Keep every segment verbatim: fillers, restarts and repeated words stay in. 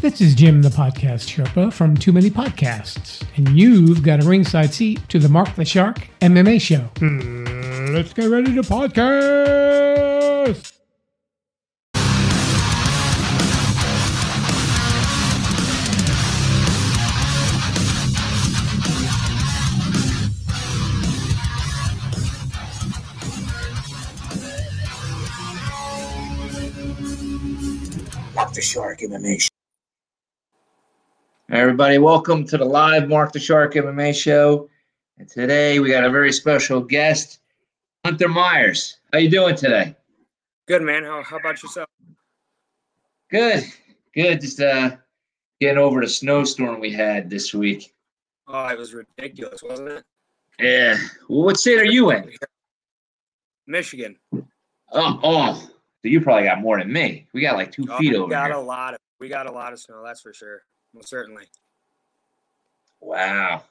This is Jim the Podcast Sherpa from Too Many Podcasts, and you've got a ringside seat to the Mark the Shark M M A show. Mm, let's get ready to podcast! Mark the Shark M M A show. Hey everybody, welcome to the live Mark the Shark M M A show. And today we got a very special guest, Hunter Myers. How you doing today? Good, man. How, how about yourself? Good, good. Just uh, getting over the snowstorm we had this week. Oh, it was ridiculous, wasn't it? Yeah. Well, what state are you in? Michigan. Oh, oh. So you probably got more than me. We got like two oh, feet over we got here. A lot of, we got a lot of snow, that's for sure. Well, certainly. Wow,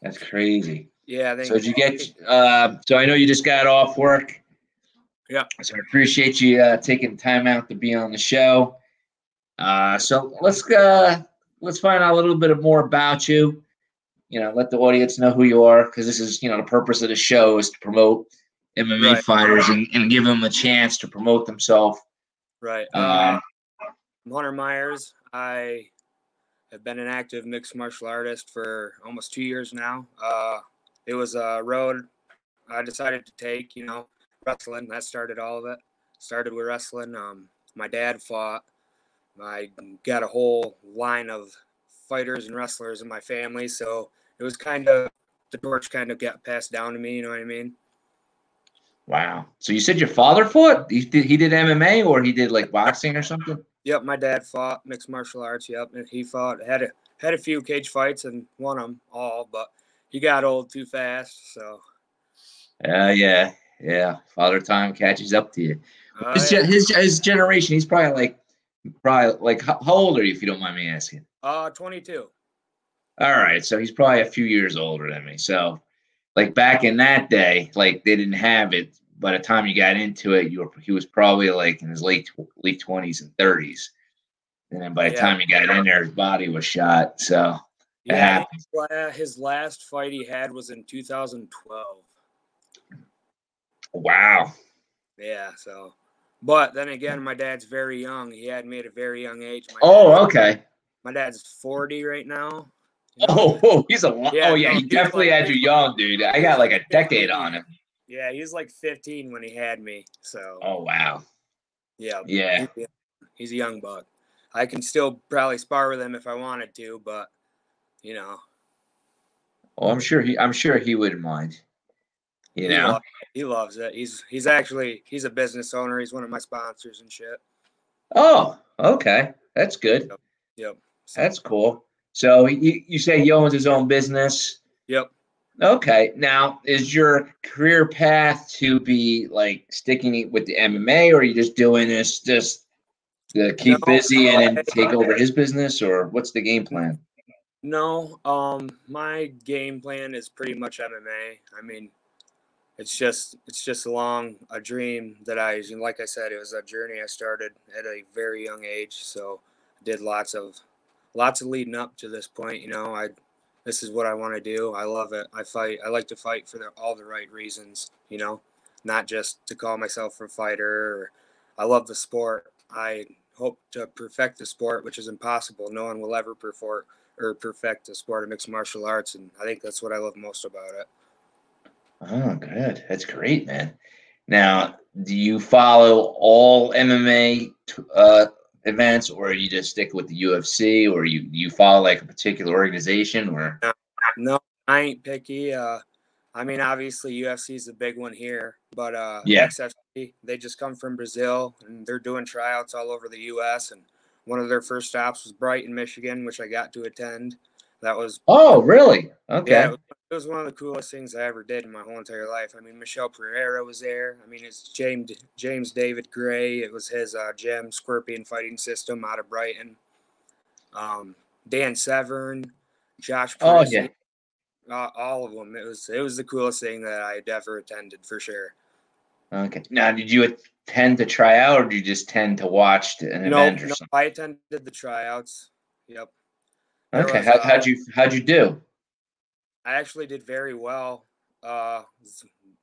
that's crazy. Yeah. So did you get? Uh, so I know you just got off work. Yeah. So I appreciate you uh, taking time out to be on the show. Uh, so let's uh, let's find out a little bit more about you. You know, let the audience know who you are, because this is, you know, the purpose of the show is to promote M M A right. fighters and, and give them a chance to promote themselves. Right. Uh, I'm Hunter Myers. I I've been an active mixed martial artist for almost two years now. Uh, it was a road I decided to take, you know, wrestling. That started all of it. Started with wrestling. Um, my dad fought. I got a whole line of fighters and wrestlers in my family. So it was kind of, the torch kind of got passed down to me, you know what I mean? Wow. So you said your father fought? He did, he did M M A, or he did like boxing or something? Yep, my dad fought mixed martial arts. Yep, and he fought had a had a few cage fights and won them all, but he got old too fast. So, uh, yeah, yeah, father time catches up to you. Uh, his, yeah. his his generation, he's probably like probably like how, how old are you, if you don't mind me asking? Uh, twenty-two. All right, so he's probably a few years older than me. So, like back in that day, like they didn't have it. By the time you got into it, you were, he was probably like in his late late twenties and thirties, and then by the yeah. time you got in there, his body was shot. So yeah, it happens. His last fight he had was in two thousand twelve. Wow. Yeah. So, but then again, my dad's very young. He had me at a very young age. My oh, dad, okay. My dad's forty right now. You know, oh, whoa, he's a long, yeah, oh yeah, no, he definitely like, had you young, dude. I got like a decade on him. Yeah, he was like fifteen when he had me. So. Oh wow. Yeah. Yeah. He's a young buck. I can still probably spar with him if I wanted to, but you know. Oh, I'm sure he. I'm sure he wouldn't mind. You know. He loves, he loves it. He's he's actually he's a business owner. He's one of my sponsors and shit. Oh, okay, that's good. Yep. Yep. So, that's cool. So you you say he owns his own business. Yep. Okay. Now, is your career path to be like sticking with the M M A, or are you just doing this just to keep no, busy and then take over his business, or what's the game plan? No, um, my game plan is pretty much M M A. I mean, it's just it's just along a dream that I, like I said, it was a journey I started at a very young age. So I did lots of lots of leading up to this point. You know, I. This is what I want to do. I love it. I fight. I like to fight for the, all the right reasons, you know, not just to call myself a fighter. Or, I love the sport. I hope to perfect the sport, which is impossible. No one will ever perform or perfect the sport of mixed martial arts. And I think that's what I love most about it. Oh, good. That's great, man. Now, do you follow all M M A uh, events, or you just stick with the U F C, or you you follow like a particular organization, or no, no I ain't picky. uh I mean, obviously U F C is the big one here, but uh yeah, X F C, they just come from Brazil and they're doing tryouts all over the U S, and one of their first stops was Brighton, Michigan, which I got to attend. That was oh really okay yeah, it, was, it was one of the coolest things I ever did in my whole entire life. I mean, Michelle Pereira was there. I mean, it's James James David Gray. It was his uh, gym, Scorpion Fighting System, out of Brighton. Um, Dan Severn, Josh Percy, oh yeah, uh, all of them. It was it was the coolest thing that I had ever attended, for sure. Okay, now did you tend to try out, or do you just tend to watch an no, event or no, something? I attended the tryouts. Yep. Okay. Was, How, uh, how'd you how'd you do? I actually did very well. Uh,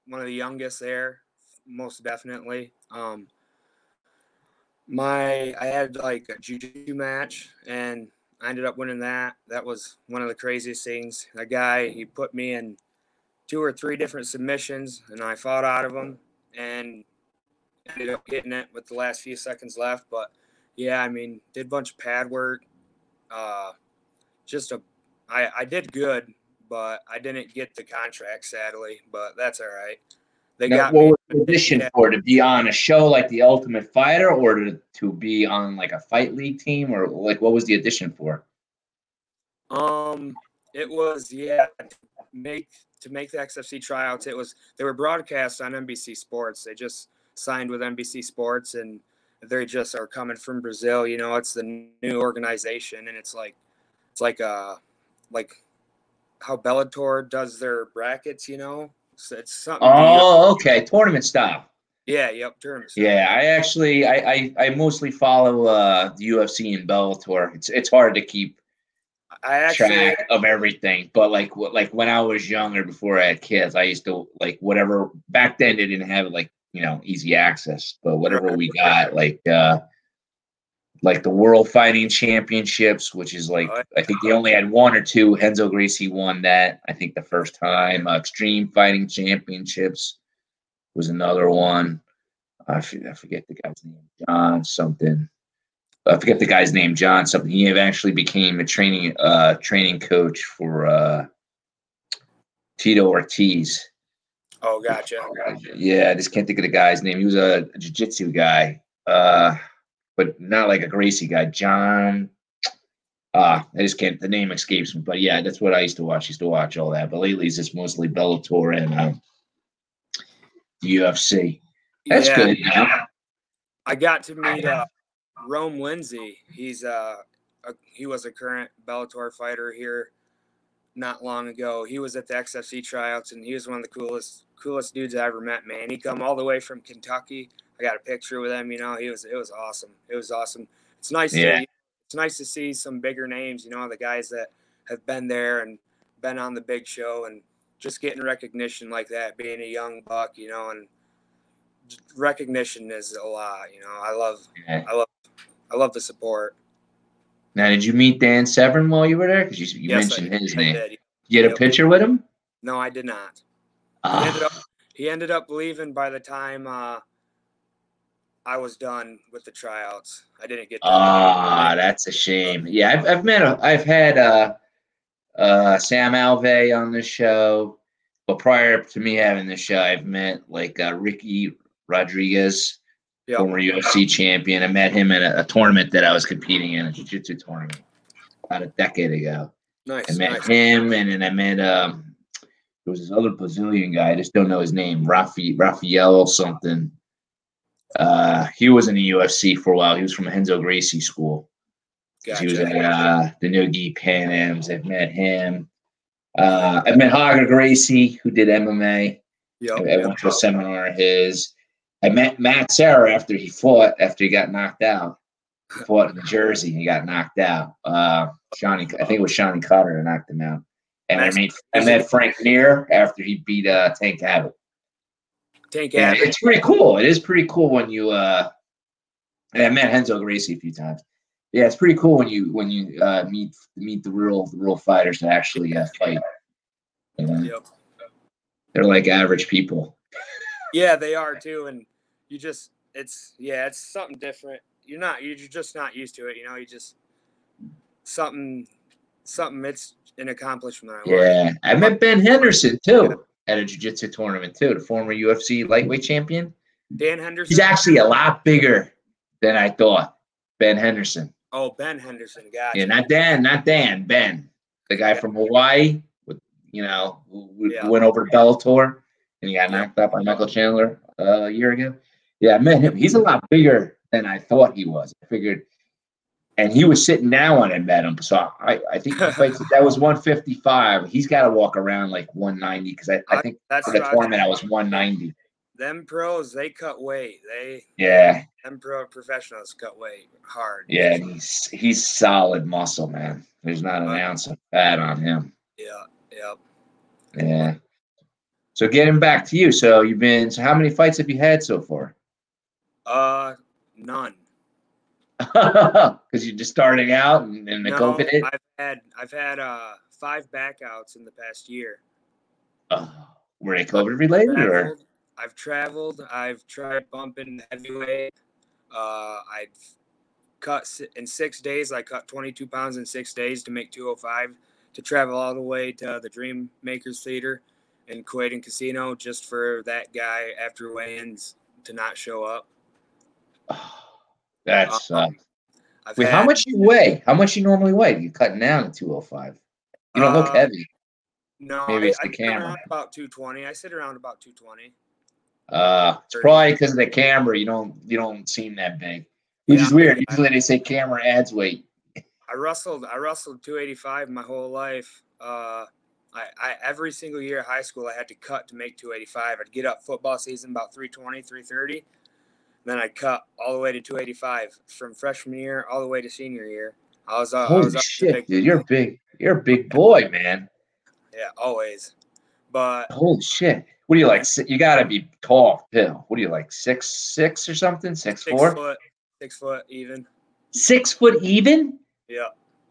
one of the youngest there, most definitely. Um, my I had like a jiu-jitsu match, and I ended up winning that. That was one of the craziest things. That guy, he put me in two or three different submissions, and I fought out of them, and ended up getting it with the last few seconds left. But yeah, I mean, did a bunch of pad work. Uh, just a, I, I did good, but I didn't get the contract, sadly. But that's all right. They now, got what me was the audition for? To be on a show like The Ultimate Fighter, or to to be on like a fight league team, or like what was the audition for? Um, it was yeah, to make to make the X F C tryouts. It was they were broadcast on N B C Sports. They just signed with N B C Sports, and they just are coming from Brazil. You know, it's the new organization, and it's like it's like a like how Bellator does their brackets. You know, so it's something. Oh, okay, tournament style. Yeah, yep, tournament style. Yeah, I actually I I, I mostly follow uh, the U F C and Bellator. It's it's hard to keep I actually, track of everything, but like like when I was younger, before I had kids, I used to like whatever back then they didn't have like. You know, easy access, but whatever we got, like, uh, like the World Fighting Championships, which is like, I think they only had one or two. Renzo Gracie won that, I think, the first time. Uh, Extreme Fighting Championships was another one. I forget, I forget the guy's name, John something. I forget the guy's name, John something. He eventually became a training, uh, training coach for uh, Tito Ortiz. Oh, gotcha. gotcha. Yeah, I just can't think of the guy's name. He was a, a jiu-jitsu guy, uh, but not like a Gracie guy. John, uh, I just can't, the name escapes me. But, yeah, that's what I used to watch. I used to watch all that. But lately it's just mostly Bellator and um, the U F C. That's yeah, good. Yeah. I got to meet uh, Rome Lindsay. He's uh, a, he was a current Bellator fighter here. Not long ago, he was at the X F C tryouts, and he was one of the coolest, coolest dudes I ever met. Man, he come all the way from Kentucky. I got a picture with him. You know, he was, it was awesome. It was awesome. It's nice. Yeah. To, it's nice to see some bigger names. You know, the guys that have been there and been on the big show, and just getting recognition like that. Being a young buck, you know, and recognition is a lot. You know, I love, yeah. I love, I love the support. Now, did you meet Dan Severn while you were there? Because you, you yes, mentioned I, his I name. Did. You had a picture with him? No, I did not. Ah. He, ended up, he ended up leaving by the time uh, I was done with the tryouts. I didn't get. Ah, that. That's a shame. Yeah, I've, I've met. A, I've had uh, uh, Sam Alvey on the show, but prior to me having the show, I've met like uh, Ricky Rodriguez. Yep. Former U F C champion. I met him in a, a tournament that I was competing in, a jiu-jitsu tournament, about a decade ago. Nice. I met nice. him, and then I met um, there was this other Brazilian guy. I just don't know his name. Rafi, Rafael something. Uh, he was in the U F C for a while. He was from Renzo Gracie school. Gotcha. He was in uh, the New Gi Pan Ams. I've met him. Uh, I've met Hager Gracie, who did M M A. Yep. I, I went to a seminar of his. I met Matt Serra after he fought, after he got knocked out. He fought in New Jersey and he got knocked out. Uh, Shawnee, I think it was Shawnee Cotter who knocked him out. And I met, I met Frank Neer after he beat uh, Tank Abbott. Tank Abbott. It's pretty cool. It is pretty cool when you uh, – I met Renzo Gracie a few times. Yeah, it's pretty cool when you when you uh, meet meet the real the real fighters that actually uh, fight. You know? Yep. They're like average people. Yeah, they are too, and you just it's yeah, it's something different. You're not you're just not used to it, you know. You just something something. It's an accomplishment. Yeah, I met Ben Henderson too at a jiu-jitsu tournament too, the former U F C lightweight champion. Dan Henderson. He's actually a lot bigger than I thought. Ben Henderson. Oh, Ben Henderson, gotcha. Yeah, not Dan, not Dan, Ben, the guy from Hawaii, with you know, who yeah. went over to Bellator. And he got knocked out by Michael Chandler uh, a year ago. Yeah, I met him. He's a lot bigger than I thought he was. I figured, and he was sitting down when I met him. So I, I think he fights, that was one fifty-five. He's got to walk around like one ninety because I, I think I, that's for the tournament I, I was one ninety. them pros, they cut weight. They yeah. Them pro professionals cut weight hard. Yeah, he's he's solid muscle, man. There's not an ounce of fat on him. Yeah. Yep. Yeah. So getting back to you, so you've been. So how many fights have you had so far? Uh, none. Because you're just starting out, and, and the no, COVID hit. I've had I've had uh five backouts in the past year. Oh, were they COVID related or? I've traveled. I've tried bumping heavyweight. Uh, I've cut in six days. I cut twenty-two pounds in six days to make two oh five. To travel all the way to the Dream Makers Theater in Kuwait and Casino just for that guy after weigh-ins to not show up. Oh, that's um, I've wait. Had, how much you weigh? How much you normally weigh? You cutting down to two oh five. You don't uh, look heavy. No, maybe it's I, the I camera. Around about two twenty. I sit around about two twenty. Uh, it's probably because of the camera. You don't you don't seem that big, which yeah, is weird. Usually they say camera adds weight. I wrestled. I wrestled two eighty-five my whole life. Uh, I, I every single year of high school I had to cut to make two eighty-five. I'd get up football season about three twenty, three thirty, then I'd cut all the way to two eighty-five from freshman year all the way to senior year. I was. Uh, Holy I was up shit, big dude! You're big. You're a big boy, man. Yeah, always. But holy shit! What do you like? You gotta be tall, too. What do you like? Six six or something? Six, six four? Foot, six foot even. Six foot even? Yeah.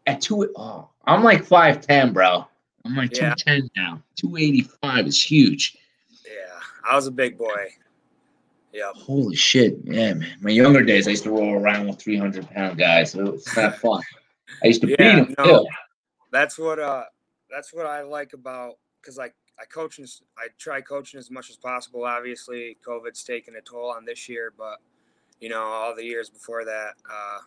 At two, oh, I'm like five ten, bro. I'm like yeah. two ten now. Two eighty five is huge. Yeah, I was a big boy. Yeah. Holy shit, yeah, man. My younger days, I used to roll around with three hundred pound guys, so it's not fun. I used to yeah, beat them. No, too. That's what. Uh, that's what I like about because like I coach and I try coaching as much as possible. Obviously, COVID's taking a toll on this year, but you know, all the years before that. Uh,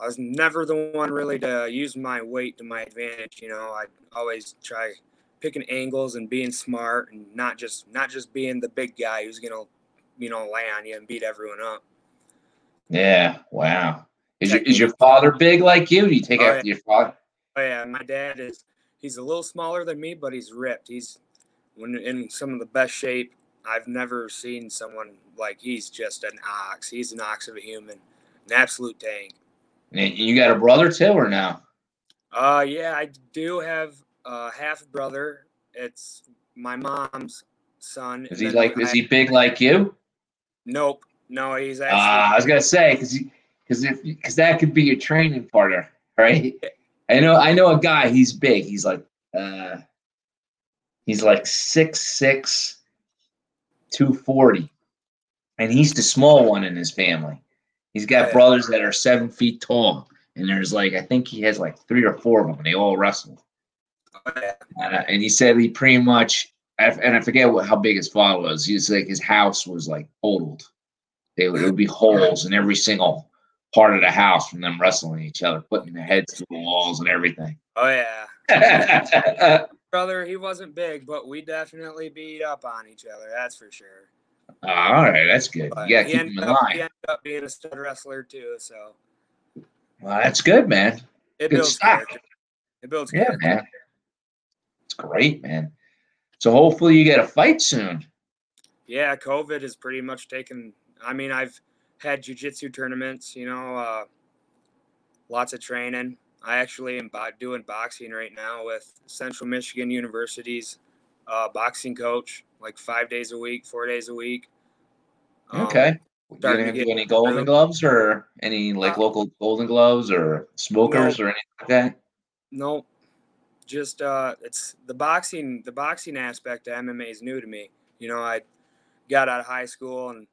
I was never the one really to use my weight to my advantage. You know, I always try picking angles and being smart and not just not just being the big guy who's going to, you know, lay on you and beat everyone up. Yeah. Wow. Is your, is your father big like you? Do you take oh, after yeah. your father? Oh, yeah. My dad is he's a little smaller than me, but he's ripped. He's in some of the best shape. I've never seen someone like he's just an ox. He's an ox of a human, an absolute tank. And you got a brother too, or no? Uh, yeah, I do have a half brother. It's my mom's son. Is he like? I, is he big like you? Nope. No, he's actually. Uh, I was gonna say because because because that could be your training partner, right? I know. I know a guy. He's big. He's like uh, he's like six six, two forty, and he's the small one in his family. He's got brothers that are seven feet tall, and there's like I think he has like three or four of them, and they all wrestled. Uh, and he said he pretty much, and I forget what, how big his father was. He was like his house was like old. They would, it would be holes in every single part of the house from them wrestling each other, putting their heads through the walls and everything. Oh yeah, brother, he wasn't big, but we definitely beat up on each other. That's for sure. Uh, all right, that's good. But yeah, keep him in line. He ended up being a stud wrestler too, so. Well, that's good, man. It good builds stuff. Character. It builds yeah, character. Man. It's great, man. So hopefully you get a fight soon. Yeah, COVID is pretty much taken. I mean, I've had jiu-jitsu tournaments, you know, uh, lots of training. I actually am doing boxing right now with Central Michigan University's uh, boxing coach. Like five days a week, four days a week. Um, okay. You gonna do any golden through. gloves or any like uh, local golden gloves or smokers no, or anything like that? No, just uh, it's the boxing. The boxing aspect of M M A is new to me. You know, I got out of high school and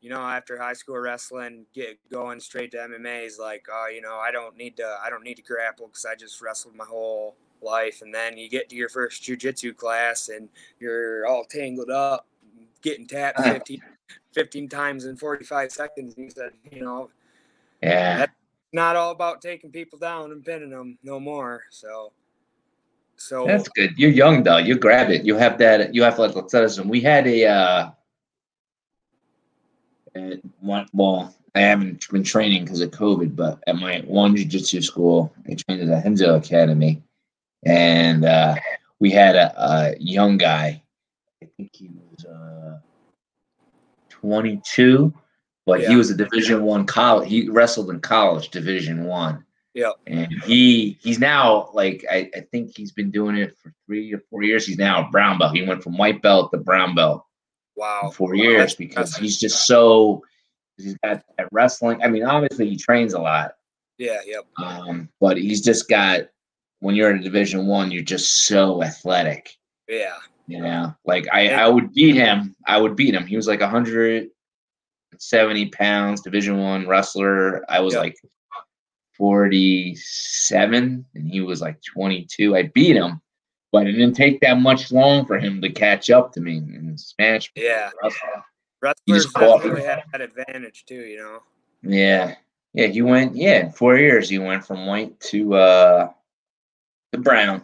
you know after high school wrestling, get going straight to M M A is like, oh, uh, you know, I don't need to. I don't need to grapple because I just wrestled my whole life, and then you get to your first jiu-jitsu class and you're all tangled up getting tapped fifteen, fifteen times in forty-five seconds. You said, you know, yeah, that's not all about taking people down and pinning them no more. So so that's good. You're young though, you grab it, you have that, you have athleticism. We had a uh at one well I haven't been training because of COVID, but at my one jiu-jitsu school I trained at the Renzo Academy. And uh, we had a, a young guy. I think he was uh, twenty-two, but yeah. he was a Division One college. He wrestled in college, Division One. Yeah. And he he's now like I, I think he's been doing it for three or four years. He's now a brown belt. He went from white belt to brown belt. Wow. In four wow. years that's, because that's he's just so he's got that wrestling. I mean, obviously he trains a lot. Yeah. Yep. Um, but he's just got when you're in Division One, you're just so athletic. Yeah. You know, like I, I would beat him. I would beat him. He was like one hundred seventy pounds, Division One wrestler. I was yep. like forty-seven, and he was like twenty-two. I beat him, but it didn't take that much long for him to catch up to me and smash me. Yeah, yeah. Wrestlers really had that advantage too, you know. Yeah, yeah. He went. Yeah, in four years he went from white to uh, the brown.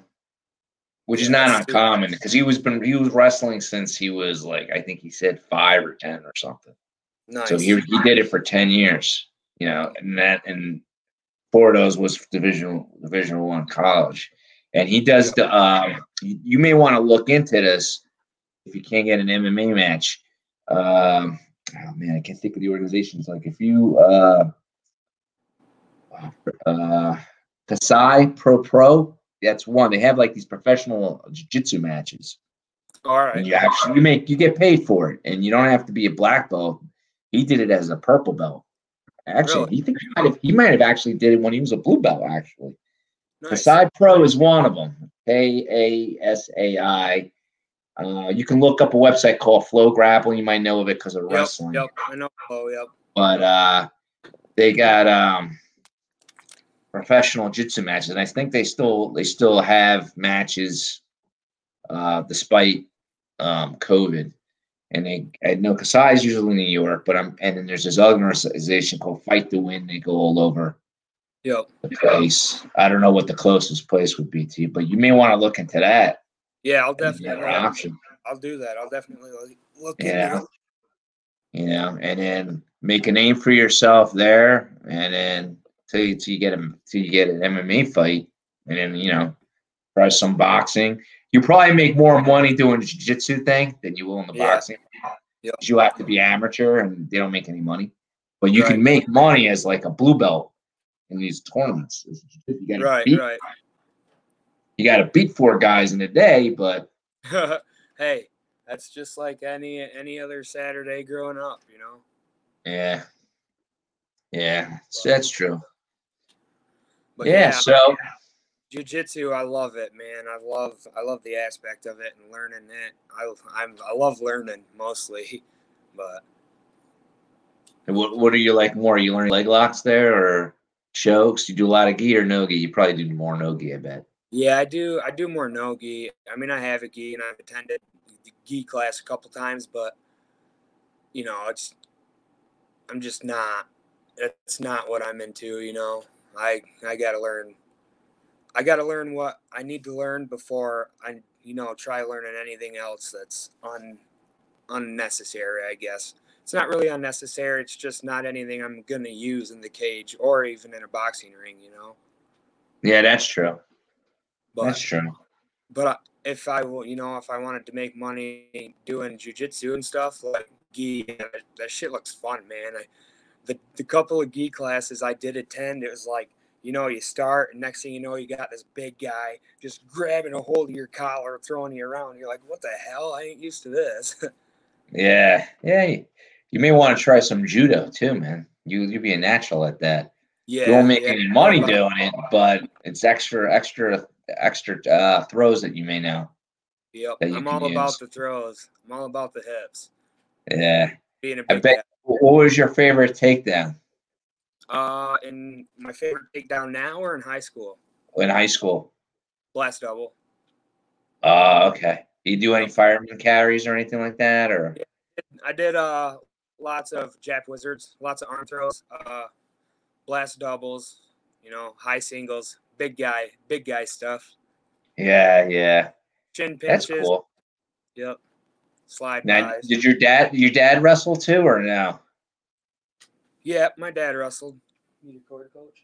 Which is not That's uncommon because he was been he was wrestling since he was like I think he said five or ten or something. Nice. So he he did it for ten years, you know, and that and Porto's was division division one college, and he does the. Um, you, you may want to look into this if you can't get an M M A match. Um, oh man, I can't think of the organizations. Like if you uh, uh, Kasai Pro Pro. That's one. They have like these professional jiu-jitsu matches. All right. And you actually you make you get paid for it, and you don't have to be a black belt. He did it as a purple belt. Actually, really? he think he might have he might have actually did it when he was a blue belt. Actually, nice. Kasai Pro is one of them. K A S A I. Uh, you can look up a website called Flow Grappling. You might know of it because of yep, wrestling. Yep, I know. Oh, yep. But uh, they got um. professional jiu-jitsu matches, and I think they still they still have matches uh, despite um, COVID. And they, I know Kasai is usually in New York, but I'm and then there's this other organization called Fight to Win. They go all over yep. the place. I don't know what the closest place would be to you, but you may want to look into that. Yeah, I'll definitely. Option. I'll do that. I'll definitely look into yeah. it. You know, and then make a name for yourself there, and then. Till you, till you get a, till you get an M M A fight, and then you know, try some boxing. You probably make more money doing the jiu-jitsu thing than you will in the yeah. boxing. Yep. You have to be amateur, and they don't make any money. But you right. can make money as like a blue belt in these tournaments. You gotta right, beat, right. You got to beat four guys in a day, but hey, that's just like any any other Saturday growing up, you know. Yeah, yeah, so that's true. But yeah, yeah, so jiu-jitsu, I love it, man. I love, I love the aspect of it and learning it. I, I'm, I love learning mostly, but. What, what are you like more? Are you learning leg locks there or chokes? You do a lot of gi or no gi? You probably do more no gi, I bet. Yeah, I do. I do more no gi. I mean, I have a gi and I've attended the gi class a couple times, but you know, it's, I'm just not. It's not what I'm into, you know. I I gotta learn. I gotta learn what I need to learn before I, you know, try learning anything else that's un unnecessary. I guess it's not really unnecessary. It's just not anything I'm gonna use in the cage or even in a boxing ring, you know. Yeah, that's true. But, that's true. But if I will, you know, if I wanted to make money doing jiu-jitsu and stuff like gi, that shit looks fun, man. I. The, the couple of gi classes I did attend, it was like, you know, you start, and next thing you know, you got this big guy just grabbing a hold of your collar, throwing you around. You're like, what the hell? I ain't used to this. Yeah. Yeah. You, you may want to try some judo too, man. You, you'd be a natural at that. Yeah. You won't make yeah. any money doing it, but it's extra, extra, extra uh, throws that you may know. Yep. I'm all use. about the throws. I'm all about the hips. Yeah. Being a big I bet guy. What was your favorite takedown? Uh, in my favorite takedown now or in high school? In high school. Blast double. Uh, okay. Did you do any fireman carries or anything like that? Or I did uh, lots of Jap wizards, lots of arm throws, uh, blast doubles, you know, high singles, big guy, big guy stuff. Yeah, yeah. Chin pinches. That's cool. Yep. Slide now, did your dad your dad wrestle too or no? Yeah, my dad wrestled. He's a quarter coach.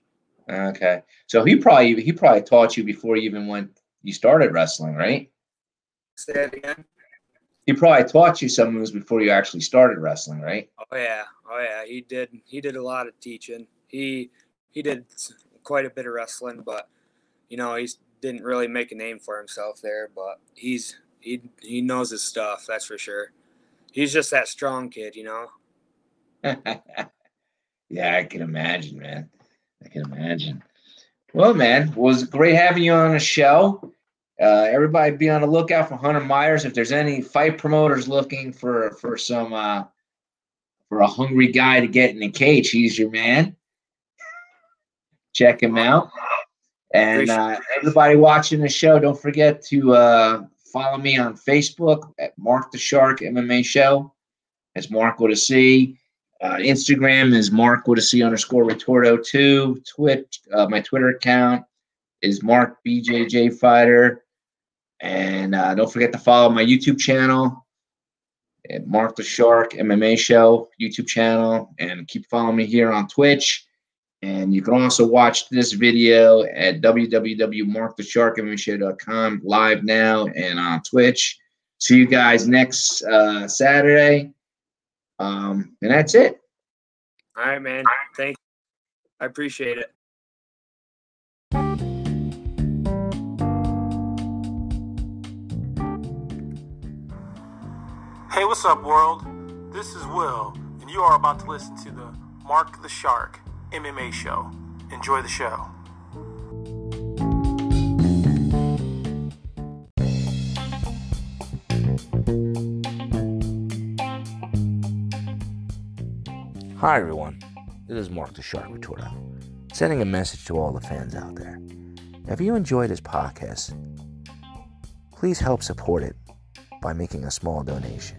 Okay, so he probably he probably taught you before you even went. You started wrestling, right? Say that again. He probably taught you some moves before you actually started wrestling, right? Oh yeah, oh yeah. He did. He did a lot of teaching. He he did quite a bit of wrestling, but you know he didn't really make a name for himself there. But he's he he knows his stuff. That's for sure. He's just that strong kid, you know. Yeah, I can imagine, man. I can imagine. Well, man, it was great having you on the show. Uh, everybody be on the lookout for Hunter Myers. If there's any fight promoters looking for for some uh, for a hungry guy to get in the cage, he's your man. Check him out. And uh, everybody watching the show, don't forget to uh, follow me on Facebook at Mark the Shark M M A Show. It's Mark with a C. Uh, Instagram is Mark with a C underscore Retorto two. Twitch, uh, my Twitter account is Mark B J J Fighter, and uh, don't forget to follow my YouTube channel at Mark the Shark M M A Show YouTube channel, and keep following me here on Twitch. And you can also watch this video at w w w dot mark the shark m m a show dot com live now and on Twitch. See you guys next uh, Saturday. Um, and that's it. All right, man. Thanks. I appreciate it. Hey, what's up, world? This is Will, and you are about to listen to the Mark the Shark M M A Show. Enjoy the show. Hi everyone, this is Mark the Shark Retorto, sending a message to all the fans out there. Now, if you enjoy this podcast, please help support it by making a small donation.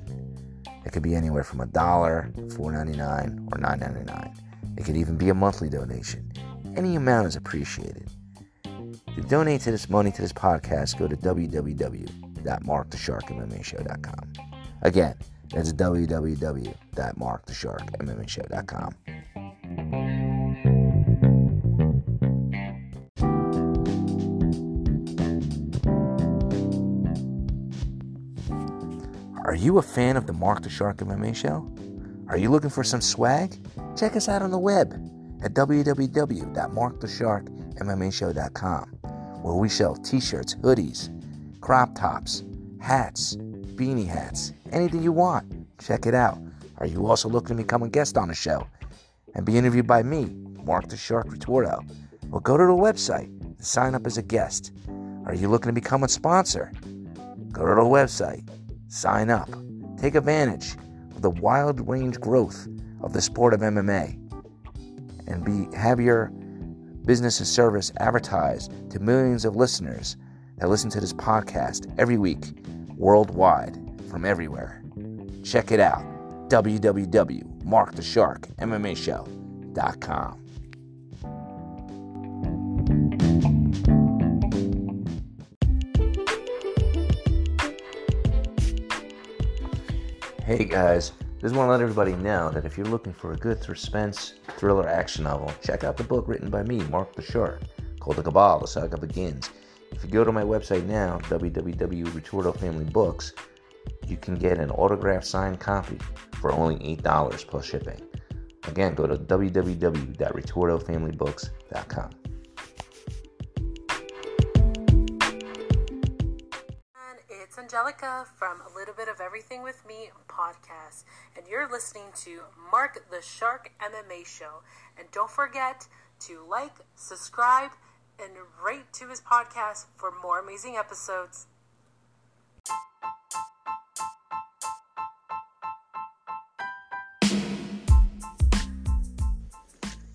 It could be anywhere from a dollar, four ninety-nine, or nine ninety-nine. It could even be a monthly donation. Any amount is appreciated. To donate to this money to this podcast, go to w w w dot mark the shark m m a show dot com. Again, that's w w w dot mark the shark m m a show dot com. Are you a fan of the Mark the Shark M M A Show? Are you looking for some swag? Check us out on the web at w w w dot mark the shark m m a show dot com, where we sell t-shirts, hoodies, crop tops, hats, beanie hats, anything you want. Check it out. Are you also looking to become a guest on the show and be interviewed by me, Mark the Shark Retorto? Well, go to the website and sign up as a guest. Are you looking to become a sponsor? Go to the website, sign up. Take advantage of the wild range growth of the sport of M M A and be have your business and service advertised to millions of listeners that listen to this podcast every week, worldwide, from everywhere. Check it out. w w w dot mark the shark m m a show dot com. Hey guys, just want to let everybody know that if you're looking for a good suspense thriller action novel, check out the book written by me, Mark the Shark, called The Cabal, The Saga Begins. If you go to my website now, w w w dot retorto family books, you can get an autographed signed copy for only eight dollars plus shipping. Again, go to w w w dot retorto family books dot com. And it's Angelica from A Little Bit of Everything With Me podcast, and you're listening to Mark the Shark M M A Show. And don't forget to like, subscribe, and rate to his podcast for more amazing episodes.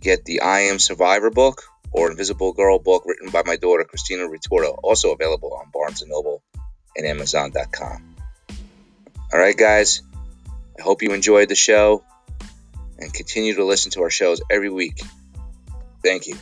get the I Am Survivor book or Invisible Girl book written by my daughter, Christina Ritorto, also available on Barnes and Noble and Amazon dot com. All right, guys, I hope you enjoyed the show and continue to listen to our shows every week. Thank you.